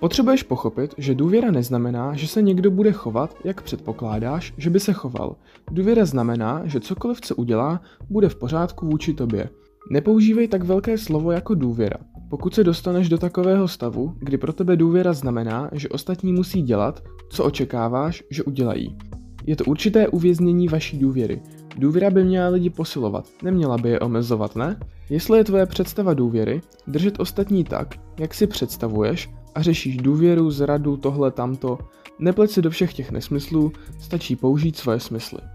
Potřebuješ pochopit, že důvěra neznamená, že se někdo bude chovat, jak předpokládáš, že by se choval. Důvěra znamená, že cokoliv, co udělá, bude v pořádku vůči tobě. Nepoužívej tak velké slovo jako důvěra. Pokud se dostaneš do takového stavu, kdy pro tebe důvěra znamená, že ostatní musí dělat, co očekáváš, že udělají. Je to určité uvěznění vaší důvěry. Důvěra by měla lidi posilovat, neměla by je omezovat, ne? Jestli je tvoje představa důvěry, držet ostatní tak, jak si představuješ, a řešíš důvěru, zradu, tohle, tamto, nepleť si do všech těch nesmyslů, stačí použít svoje smysly.